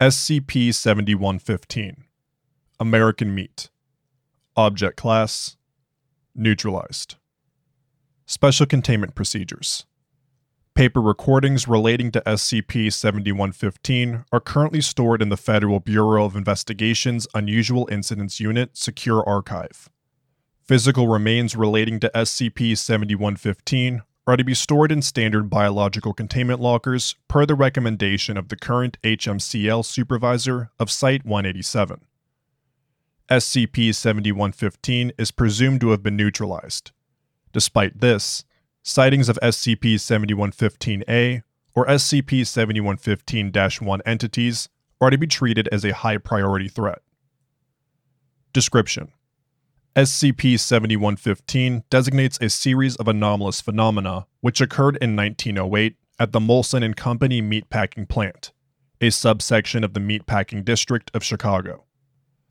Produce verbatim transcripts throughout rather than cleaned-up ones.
S C P seventy-one fifteen, American Meat. Object Class: Neutralized. Special Containment Procedures. Paper recordings relating to S C P seventy-one fifteen are currently stored in the Federal Bureau of Investigation's Unusual Incidents Unit Secure Archive. Physical remains relating to S C P seventy-one fifteen are to be stored in standard biological containment lockers per the recommendation of the current H M C L supervisor of Site one eighty-seven. S C P seventy-one fifteen is presumed to have been neutralized. Despite this, sightings of S C P seventy-one fifteen A or S C P seventy-one fifteen dash one entities are to be treated as a high-priority threat. Description: S C P seventy-one fifteen designates a series of anomalous phenomena which occurred in nineteen oh eight at the Molson and Company meatpacking plant, a subsection of the meatpacking district of Chicago.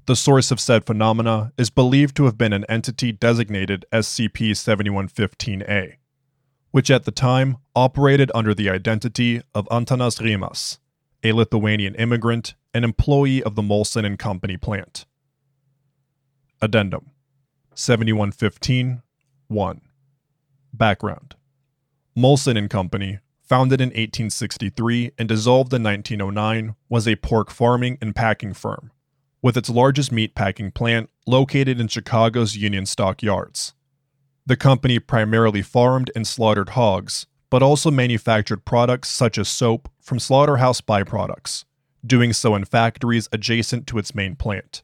The source of said phenomena is believed to have been an entity designated S C P seventy-one fifteen A, which at the time operated under the identity of Antanas Rimas, a Lithuanian immigrant and employee of the Molson and Company plant. Addendum seventy-one fifteen dash one Background: Molson and Company, founded in eighteen sixty-three and dissolved in nineteen oh nine, was a pork farming and packing firm, with its largest meat packing plant located in Chicago's Union Stock Yards. The company primarily farmed and slaughtered hogs, but also manufactured products such as soap from slaughterhouse byproducts, doing so in factories adjacent to its main plant.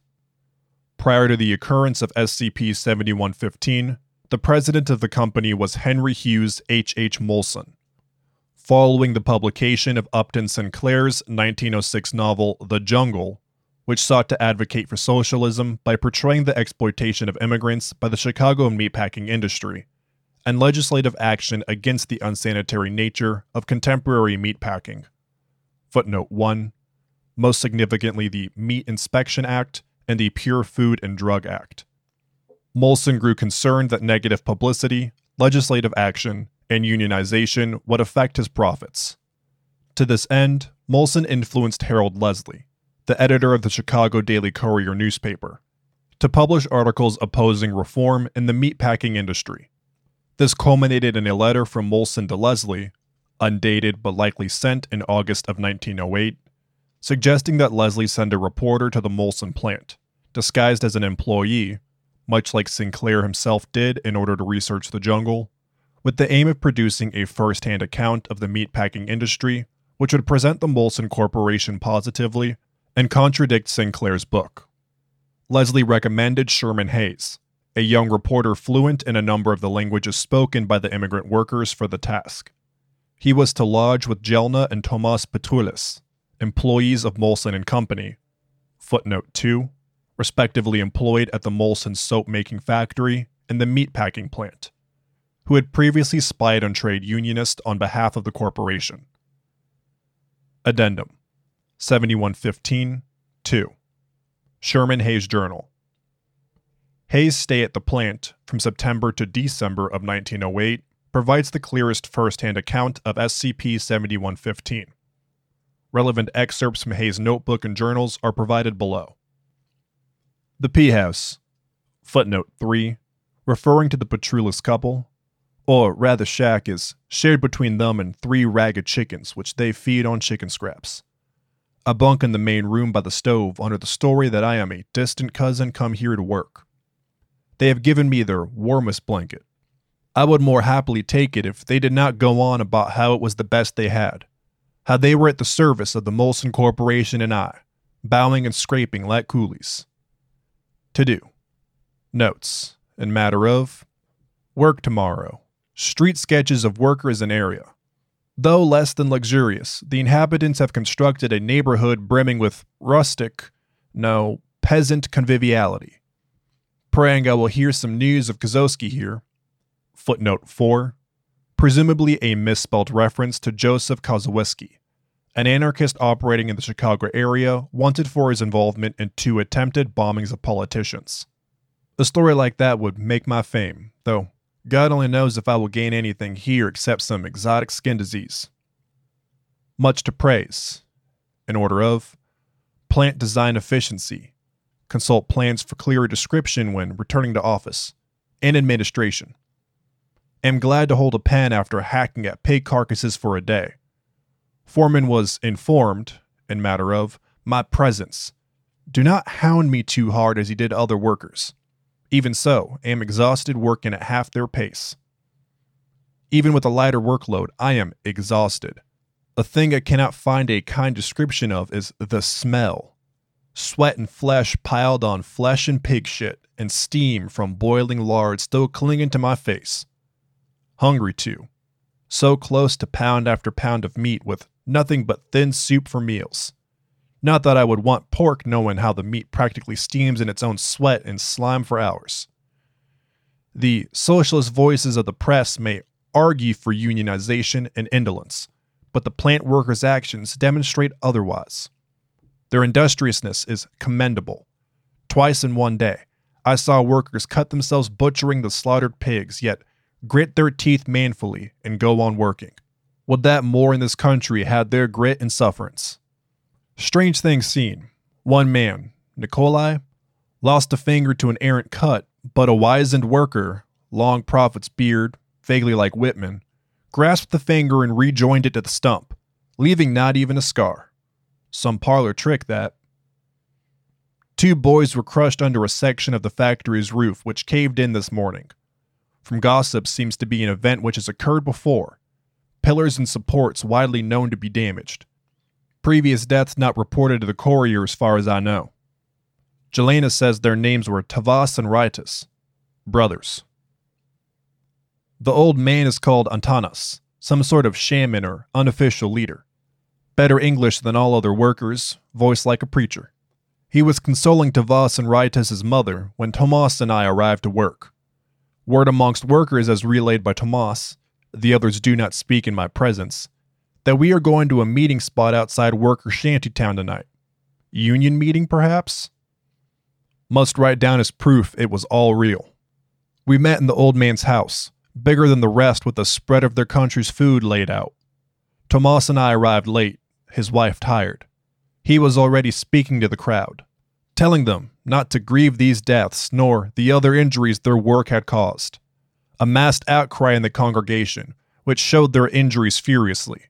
Prior to the occurrence of S C P seventy-one fifteen, the president of the company was Henry Hughes H. H. Molson. Following the publication of Upton Sinclair's nineteen oh six novel The Jungle, which sought to advocate for socialism by portraying the exploitation of immigrants by the Chicago meatpacking industry, and legislative action against the unsanitary nature of contemporary meatpacking. Footnote one. Most significantly the Meat Inspection Act and the Pure Food and Drug Act. Molson grew concerned that negative publicity, legislative action, and unionization would affect his profits. To this end, Molson influenced Harold Leslie, the editor of the Chicago Daily Courier newspaper, to publish articles opposing reform in the meatpacking industry. This culminated in a letter from Molson to Leslie, undated but likely sent in August of nineteen oh eight, suggesting that Leslie send a reporter to the Molson plant, disguised as an employee, much like Sinclair himself did in order to research the jungle, with the aim of producing a first-hand account of the meatpacking industry, which would present the Molson Corporation positively and contradict Sinclair's book. Leslie recommended Sherman Hayes, a young reporter fluent in a number of the languages spoken by the immigrant workers, for the task. He was to lodge with Jelena and Tomas Petulis, employees of Molson and Company, footnote two, respectively employed at the Molson soap-making factory and the meatpacking plant, who had previously spied on trade unionists on behalf of the corporation. Addendum seventy-one fifteen dash two Sherman Hayes Journal. Hayes' stay at the plant from September to December of nineteen oh eight provides the clearest first-hand account of S C P seventy-one fifteen. Relevant excerpts from Hayes' notebook and journals are provided below. The P House, footnote three, referring to the Petulis couple, or rather shack, is shared between them and three ragged chickens which they feed on chicken scraps. I bunk in the main room by the stove under the story that I am a distant cousin come here to work. They have given me their warmest blanket. I would more happily take it if they did not go on about how it was the best they had, how they were at the service of the Molson Corporation and I, bowing and scraping like coolies. To do. Notes. In matter of work tomorrow. Street sketches of workers in area. Though less than luxurious, the inhabitants have constructed a neighborhood brimming with rustic, no, peasant conviviality. Praying I will hear some news of Kozowski here. Footnote four. Presumably a misspelled reference to Joseph Kozowski, an anarchist operating in the Chicago area wanted for his involvement in two attempted bombings of politicians. A story like that would make my fame, though God only knows if I will gain anything here except some exotic skin disease. Much to praise. In order of Plant design efficiency. Consult plans for clearer description when returning to office. And administration. Am glad to hold a pen after hacking at pig carcasses for a day. Foreman was informed, in matter of, my presence. Do not hound me too hard as he did other workers. Even so, am exhausted working at half their pace. Even with a lighter workload, I am exhausted. A thing I cannot find a kind description of is the smell. Sweat and flesh piled on flesh and pig shit, and steam from boiling lard still clinging to my face. Hungry too. So close to pound after pound of meat with nothing but thin soup for meals. Not that I would want pork knowing how the meat practically steams in its own sweat and slime for hours. The socialist voices of the press may argue for unionization and indolence, but the plant workers' actions demonstrate otherwise. Their industriousness is commendable. Twice in one day, I saw workers cut themselves butchering the slaughtered pigs, yet grit their teeth manfully and go on working. Would that more in this country had their grit and sufferance. Strange things seen. One man, Nikolai, lost a finger to an errant cut, but a wizened worker, long prophet's beard, vaguely like Whitman, grasped the finger and rejoined it to the stump, leaving not even a scar. Some parlor trick that. Two boys were crushed under a section of the factory's roof which caved in this morning. From gossip seems to be an event which has occurred before. Pillars and supports widely known to be damaged. Previous deaths not reported to the courier as far as I know. Jelena says their names were Tadas and Raitis, brothers. The old man is called Antanas, some sort of shaman or unofficial leader. Better English than all other workers, voiced like a preacher. He was consoling Tadas and Raitis' mother when Tomas and I arrived to work. Word amongst workers as relayed by Tomas, the others do not speak in my presence, that we are going to a meeting spot outside worker shantytown tonight. Union meeting, perhaps? Must write down as proof it was all real. We met in the old man's house, bigger than the rest with a spread of their country's food laid out. Tomas and I arrived late, his wife tired. He was already speaking to the crowd, telling them not to grieve these deaths nor the other injuries their work had caused. A massed outcry in the congregation, which showed their injuries furiously.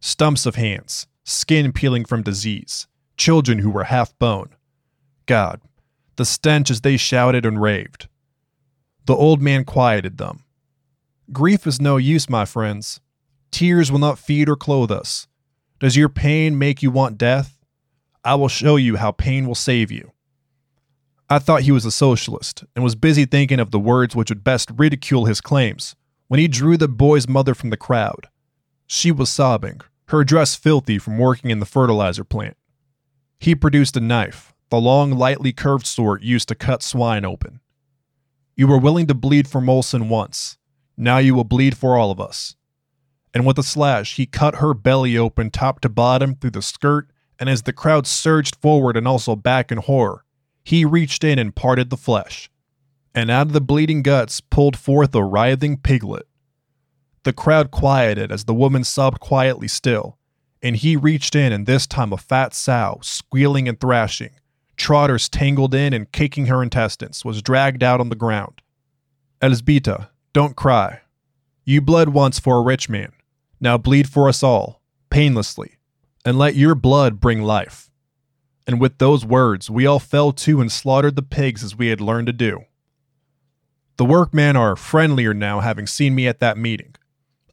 Stumps of hands, skin peeling from disease, children who were half bone. God, the stench as they shouted and raved. The old man quieted them. Grief is no use, my friends. Tears will not feed or clothe us. Does your pain make you want death? I will show you how pain will save you. I thought he was a socialist and was busy thinking of the words which would best ridicule his claims when he drew the boy's mother from the crowd. She was sobbing, her dress filthy from working in the fertilizer plant. He produced a knife, the long, lightly curved sort used to cut swine open. You were willing to bleed for Molson once. Now you will bleed for all of us. And with a slash, he cut her belly open top to bottom through the skirt, and as the crowd surged forward and also back in horror, he reached in and parted the flesh, and out of the bleeding guts pulled forth a writhing piglet. The crowd quieted as the woman sobbed quietly still, and he reached in, and this time a fat sow, squealing and thrashing, trotters tangled in and caking her intestines, was dragged out on the ground. Elzbieta, don't cry. You bled once for a rich man. Now bleed for us all, painlessly, and let your blood bring life. And with those words, we all fell to and slaughtered the pigs as we had learned to do. The workmen are friendlier now, having seen me at that meeting.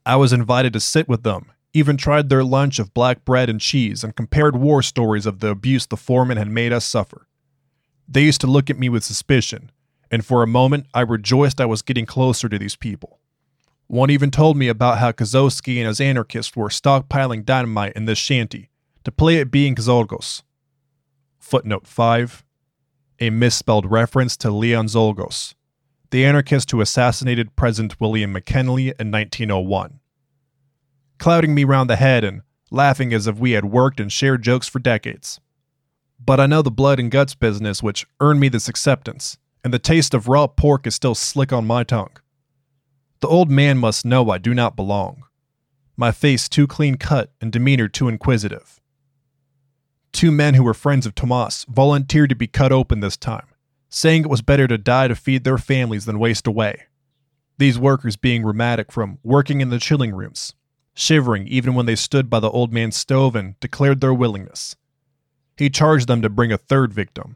I was invited to sit with them, even tried their lunch of black bread and cheese, and compared war stories of the abuse the foreman had made us suffer. They used to look at me with suspicion, and for a moment I rejoiced I was getting closer to these people. One even told me about how Kozowski and his anarchists were stockpiling dynamite in this shanty, to play at being Czolgosz. Footnote five. A misspelled reference to Leon Czolgosz, the anarchist who assassinated President William McKinley in nineteen oh one. Clouding me round the head and laughing as if we had worked and shared jokes for decades. But I know the blood and guts business which earned me this acceptance, and the taste of raw pork is still slick on my tongue. The old man must know I do not belong. My face too clean cut and demeanor too inquisitive. Two men who were friends of Tomas volunteered to be cut open this time, saying it was better to die to feed their families than waste away. These workers being rheumatic from working in the chilling rooms, shivering even when they stood by the old man's stove, and declared their willingness. He charged them to bring a third victim,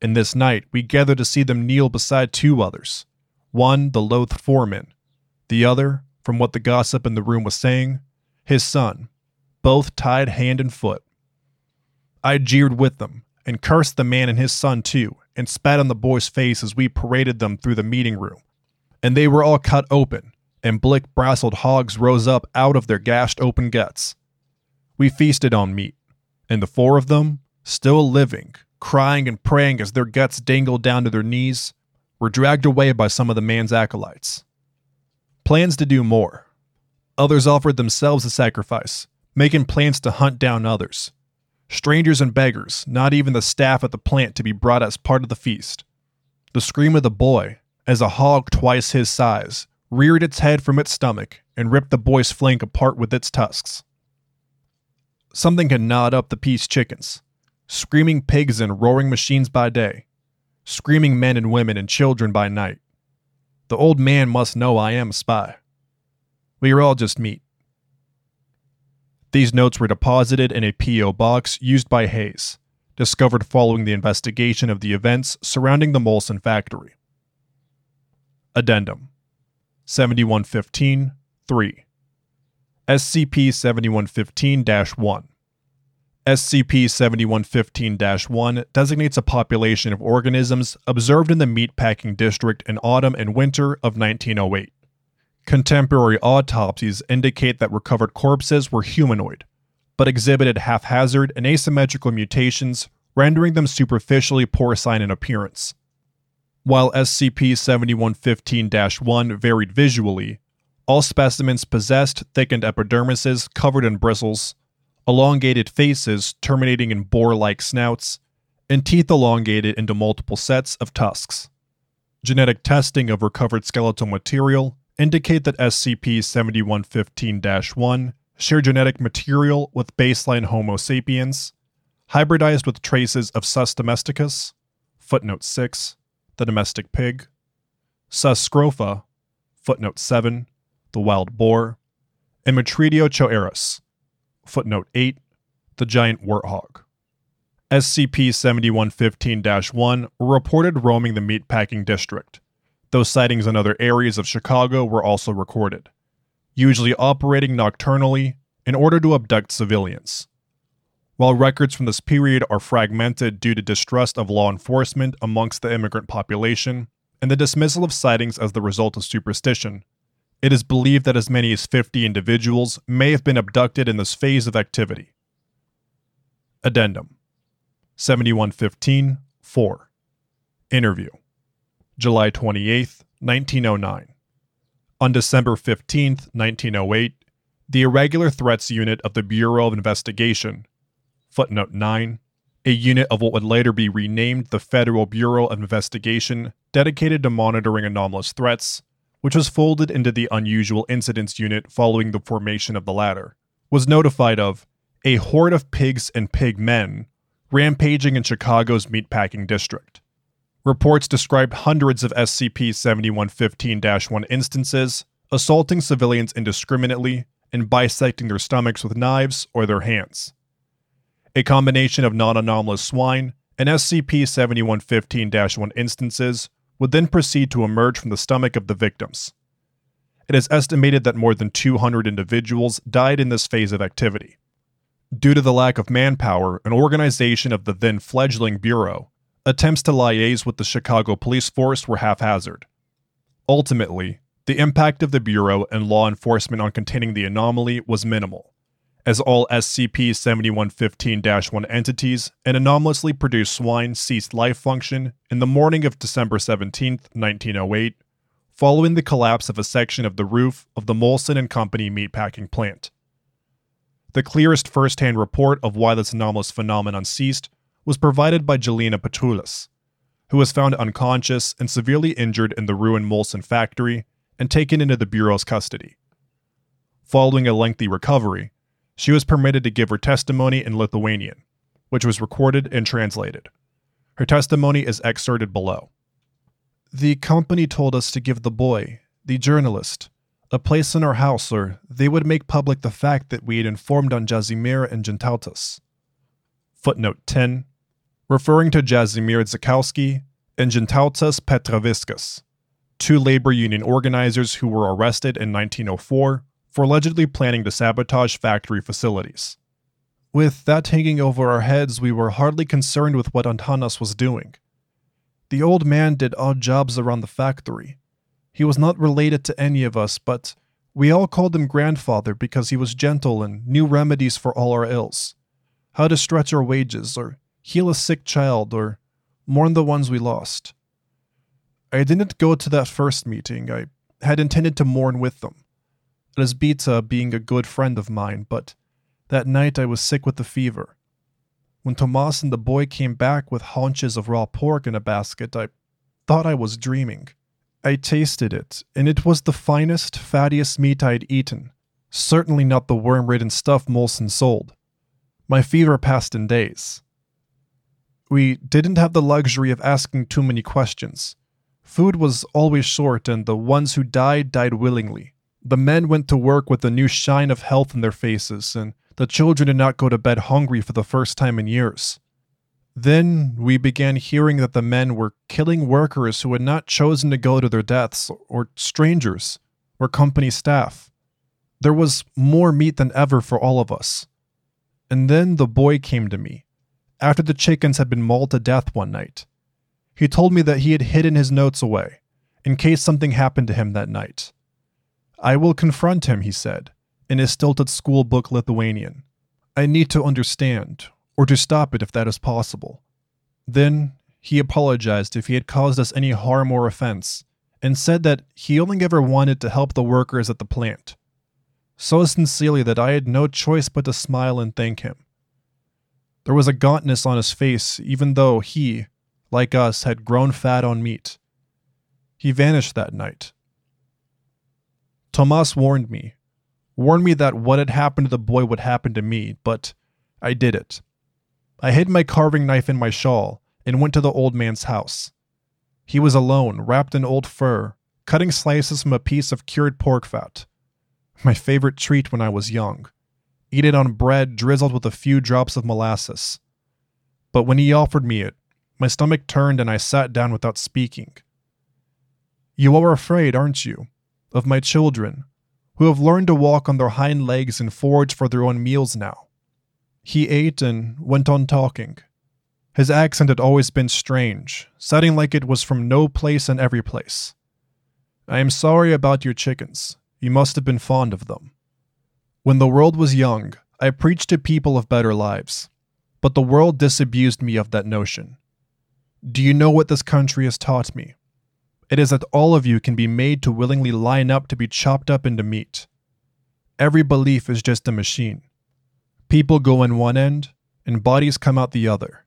and this night we gathered to see them kneel beside two others, one the loathed foreman, the other, from what the gossip in the room was saying, his son, both tied hand and foot. I jeered with them, and cursed the man and his son too, and spat on the boy's face as we paraded them through the meeting room. And they were all cut open, and blick-brassled hogs rose up out of their gashed open guts. We feasted on meat, and the four of them, still living, crying and praying as their guts dangled down to their knees, were dragged away by some of the man's acolytes. Plans to do more. Others offered themselves a sacrifice, making plans to hunt down others. Strangers and beggars, not even the staff at the plant to be brought as part of the feast. The scream of the boy, as a hog twice his size, reared its head from its stomach and ripped the boy's flank apart with its tusks. Something can gnawed up the peace chickens. Screaming pigs and roaring machines by day. Screaming men and women and children by night. The old man must know I am a spy. We are all just meat. These notes were deposited in a P O box used by Hayes, discovered following the investigation of the events surrounding the Molson factory. Addendum seventy-one fifteen dash three S C P seventy-one fifteen dash one S C P seventy-one fifteen dash one designates a population of organisms observed in the meatpacking district in autumn and winter of nineteen oh eight. Contemporary autopsies indicate that recovered corpses were humanoid, but exhibited haphazard and asymmetrical mutations, rendering them superficially porcine in appearance. While S C P seventy-one fifteen dash one varied visually, all specimens possessed thickened epidermises covered in bristles, elongated faces terminating in boar-like snouts, and teeth elongated into multiple sets of tusks. Genetic testing of recovered skeletal material indicate that S C P seventy-one fifteen dash one share genetic material with baseline Homo sapiens, hybridized with traces of Sus domesticus, footnote six, the domestic pig, Sus scrofa, footnote seven, the wild boar, and Matridiochoerus, footnote eight, the giant warthog. S C P seventy-one fifteen dash one were reported roaming the meatpacking district, though sightings in other areas of Chicago were also recorded, usually operating nocturnally in order to abduct civilians. While records from this period are fragmented due to distrust of law enforcement amongst the immigrant population and the dismissal of sightings as the result of superstition, it is believed that as many as fifty individuals may have been abducted in this phase of activity. Addendum seventy-one fifteen dash four Interview July twenty-eighth, nineteen oh nine. On December fifteenth, nineteen oh eight, the Irregular Threats Unit of the Bureau of Investigation, footnote nine, a unit of what would later be renamed the Federal Bureau of Investigation dedicated to monitoring anomalous threats, which was folded into the Unusual Incidents Unit following the formation of the latter, was notified of a horde of pigs and pig men rampaging in Chicago's meatpacking district. Reports described hundreds of S C P seventy-one fifteen dash one instances assaulting civilians indiscriminately and bisecting their stomachs with knives or their hands. A combination of non-anomalous swine and S C P seventy-one fifteen dash one instances would then proceed to emerge from the stomach of the victims. It is estimated that more than two hundred individuals died in this phase of activity. Due to the lack of manpower, an organization of the then-fledgling Bureau, attempts to liaise with the Chicago police force were haphazard. Ultimately, the impact of the Bureau and law enforcement on containing the anomaly was minimal, as all S C P seventy-one fifteen dash one entities and anomalously produced swine ceased life function in the morning of December seventeenth, nineteen oh eight, following the collapse of a section of the roof of the Molson and Company meatpacking plant. The clearest first-hand report of why this anomalous phenomenon ceased was provided by Jelena Petulis, who was found unconscious and severely injured in the ruined Molson factory and taken into the Bureau's custody. Following a lengthy recovery, she was permitted to give her testimony in Lithuanian, which was recorded and translated. Her testimony is excerpted below. The company told us to give the boy, the journalist, a place in our house or they would make public the fact that we had informed on Jasimir and Jantautas. Footnote ten, referring to Jasimir Zakowski and Jantautas Petraviskas, two labor union organizers who were arrested in nineteen oh four for allegedly planning to sabotage factory facilities. With that hanging over our heads, we were hardly concerned with what Antanas was doing. The old man did odd jobs around the factory. He was not related to any of us, but we all called him grandfather because he was gentle and knew remedies for all our ills. How to stretch our wages, or heal a sick child, or mourn the ones we lost. I didn't go to that first meeting. I had intended to mourn with them, Elizbeta being a good friend of mine, but that night I was sick with the fever. When Tomas and the boy came back with haunches of raw pork in a basket, I thought I was dreaming. I tasted it, and it was the finest, fattiest meat I'd eaten, certainly not the worm-ridden stuff Molson sold. My fever passed in days. We didn't have the luxury of asking too many questions. Food was always short, and the ones who died died willingly. The men went to work with a new shine of health in their faces, and the children did not go to bed hungry for the first time in years. Then we began hearing that the men were killing workers who had not chosen to go to their deaths, or strangers, or company staff. There was more meat than ever for all of us. And then the boy came to me, after the chickens had been mauled to death one night. He told me that he had hidden his notes away, in case something happened to him that night. I will confront him, he said, in his stilted school book Lithuanian. I need to understand, or to stop it if that is possible. Then he apologized if he had caused us any harm or offense, and said that he only ever wanted to help the workers at the plant. So sincerely that I had no choice but to smile and thank him. There was a gauntness on his face, even though he, like us, had grown fat on meat. He vanished that night. Tomas warned me, warned me that what had happened to the boy would happen to me, but I did it. I hid my carving knife in my shawl and went to the old man's house. He was alone, wrapped in old fur, cutting slices from a piece of cured pork fat. My favorite treat when I was young. Eat it on bread drizzled with a few drops of molasses. But when he offered me it, my stomach turned and I sat down without speaking. You are afraid, aren't you, of my children, who have learned to walk on their hind legs and forage for their own meals now? He ate and went on talking. His accent had always been strange, sounding like it was from no place and every place. I am sorry about your chickens. You must have been fond of them. When the world was young, I preached to people of better lives, but the world disabused me of that notion. Do you know what this country has taught me? It is that all of you can be made to willingly line up to be chopped up into meat. Every belief is just a machine. People go in one end, and bodies come out the other.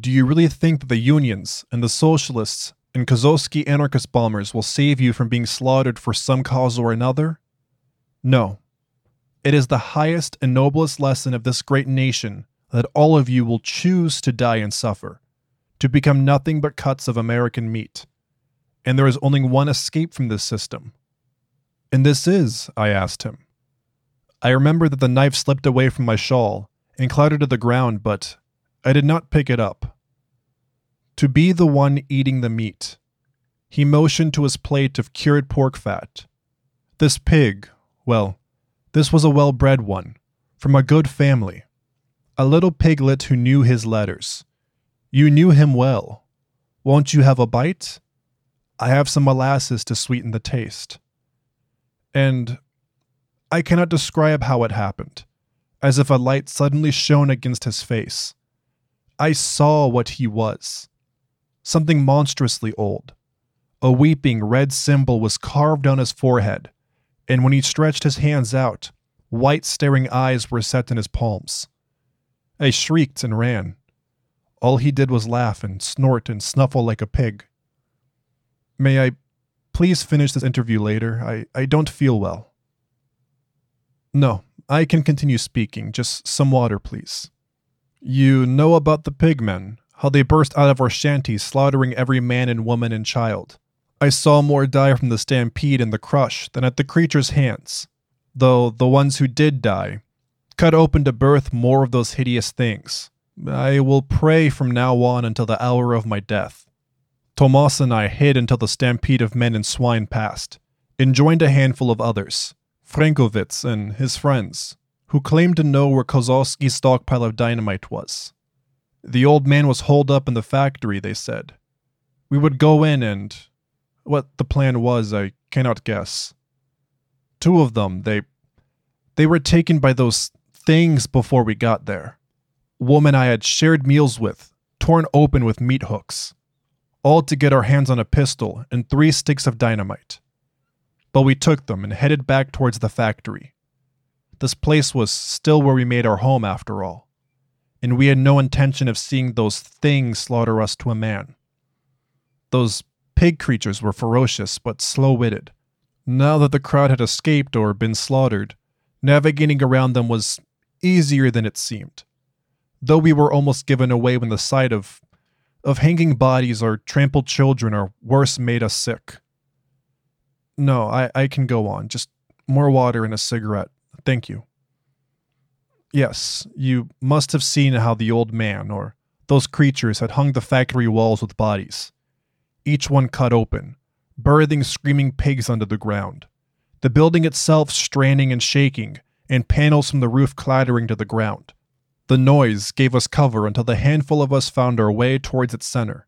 Do you really think that the unions and the socialists and Kozowski anarchist bombers will save you from being slaughtered for some cause or another? No. It is the highest and noblest lesson of this great nation that all of you will choose to die and suffer, to become nothing but cuts of American meat. And there is only one escape from this system. And this is, I asked him. I remember that the knife slipped away from my shawl and clattered to the ground, but I did not pick it up. To be the one eating the meat. He motioned to his plate of cured pork fat. This pig, well, this was a well-bred one, from a good family. A little piglet who knew his letters. You knew him well. Won't you have a bite? I have some molasses to sweeten the taste. And I cannot describe how it happened, as if a light suddenly shone against his face. I saw what he was. Something monstrously old. A weeping red symbol was carved on his forehead, and when he stretched his hands out, white staring eyes were set in his palms. I shrieked and ran. All he did was laugh and snort and snuffle like a pig. May I please finish this interview later? I, I don't feel well. No, I can continue speaking. Just some water, please. You know about the pigmen, how they burst out of our shanty, slaughtering every man and woman and child. I saw more die from the stampede and the crush than at the creature's hands, though the ones who did die cut open to birth more of those hideous things. I will pray from now on until the hour of my death. Tomas and I hid until the stampede of men and swine passed, and joined a handful of others, Frankowitz and his friends, who claimed to know where Kozowski's stockpile of dynamite was. The old man was holed up in the factory, they said. We would go in and... What the plan was, I cannot guess. Two of them, they... They were taken by those things before we got there. Woman I had shared meals with, torn open with meat hooks. All to get our hands on a pistol and three sticks of dynamite. But we took them and headed back towards the factory. This place was still where we made our home after all, and we had no intention of seeing those things slaughter us to a man. Those pig creatures were ferocious but slow-witted. Now that the crowd had escaped or been slaughtered, navigating around them was easier than it seemed, though we were almost given away when the sight of, of hanging bodies or trampled children or worse made us sick. No, I, I can go on. Just more water and a cigarette. Thank you. Yes, you must have seen how the old man or those creatures had hung the factory walls with bodies, each one cut open, birthing screaming pigs under the ground. The building itself straining and shaking, and panels from the roof clattering to the ground. The noise gave us cover until the handful of us found our way towards its center,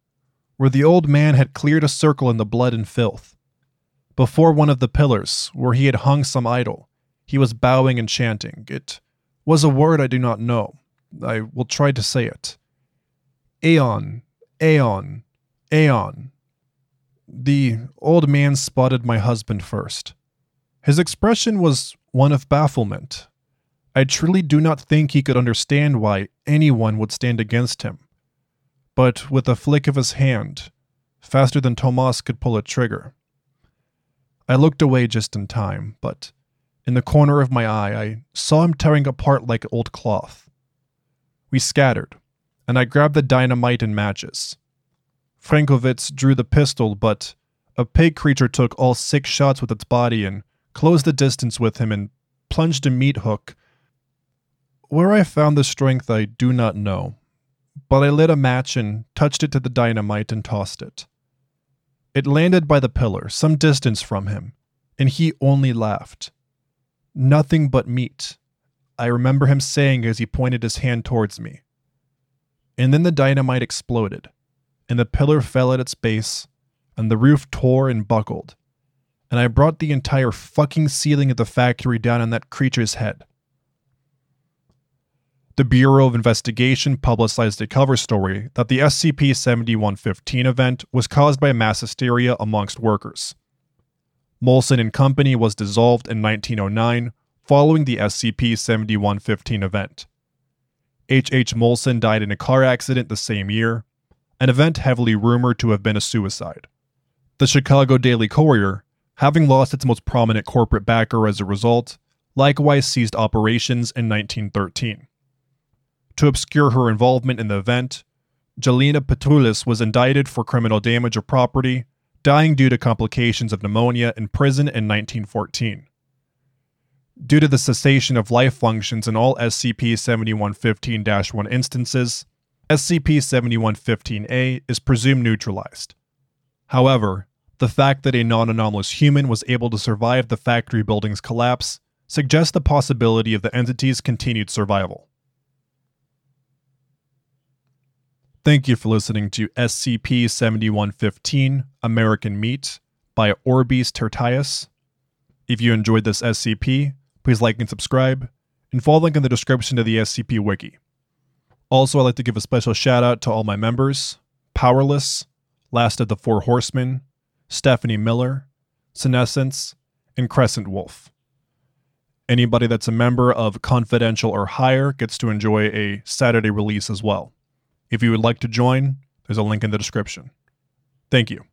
where the old man had cleared a circle in the blood and filth. Before one of the pillars, where he had hung some idol, he was bowing and chanting. It was a word I do not know. I will try to say it. Aeon, Aeon, Aeon. The old man spotted my husband first. His expression was one of bafflement. I truly do not think he could understand why anyone would stand against him. But with a flick of his hand, faster than Tomas could pull a trigger. I looked away just in time, but in the corner of my eye, I saw him tearing apart like old cloth. We scattered, and I grabbed the dynamite and matches. Frankowitz drew the pistol, but a pig creature took all six shots with its body and closed the distance with him, and plunged a meat hook. Where I found the strength I do not know, but I lit a match and touched it to the dynamite and tossed it. It landed by the pillar, some distance from him, and he only laughed. Nothing but meat, I remember him saying as he pointed his hand towards me. And then the dynamite exploded, and the pillar fell at its base, and the roof tore and buckled. And I brought the entire fucking ceiling of the factory down on that creature's head. The Bureau of Investigation publicized a cover story that the S C P seventy-one fifteen event was caused by mass hysteria amongst workers. Molson and Company was dissolved in nineteen oh nine following the S C P seventy-one fifteen event. H. H. Molson died in a car accident the same year, an event heavily rumored to have been a suicide. The Chicago Daily Courier, having lost its most prominent corporate backer as a result, likewise ceased operations in nineteen thirteen. To obscure her involvement in the event, Jelena Petulis was indicted for criminal damage of property, dying due to complications of pneumonia in prison in nineteen fourteen. Due to the cessation of life functions in all S C P seventy-one fifteen dash one instances, S C P seventy-one fifteen A is presumed neutralized. However, the fact that a non-anomalous human was able to survive the factory building's collapse suggests the possibility of the entity's continued survival. Thank you for listening to S C P seventy-one fifteen, American Meat, by OrbeezTertius. If you enjoyed this S C P, please like and subscribe, and follow the link in the description to the S C P Wiki. Also, I'd like to give a special shout out to all my members, Powerless, Last of the Four Horsemen, Stephanie Miller, Senescence, and Crescent Wolf. Anybody that's a member of Confidential or higher gets to enjoy a Saturday release as well. If you would like to join, there's a link in the description. Thank you.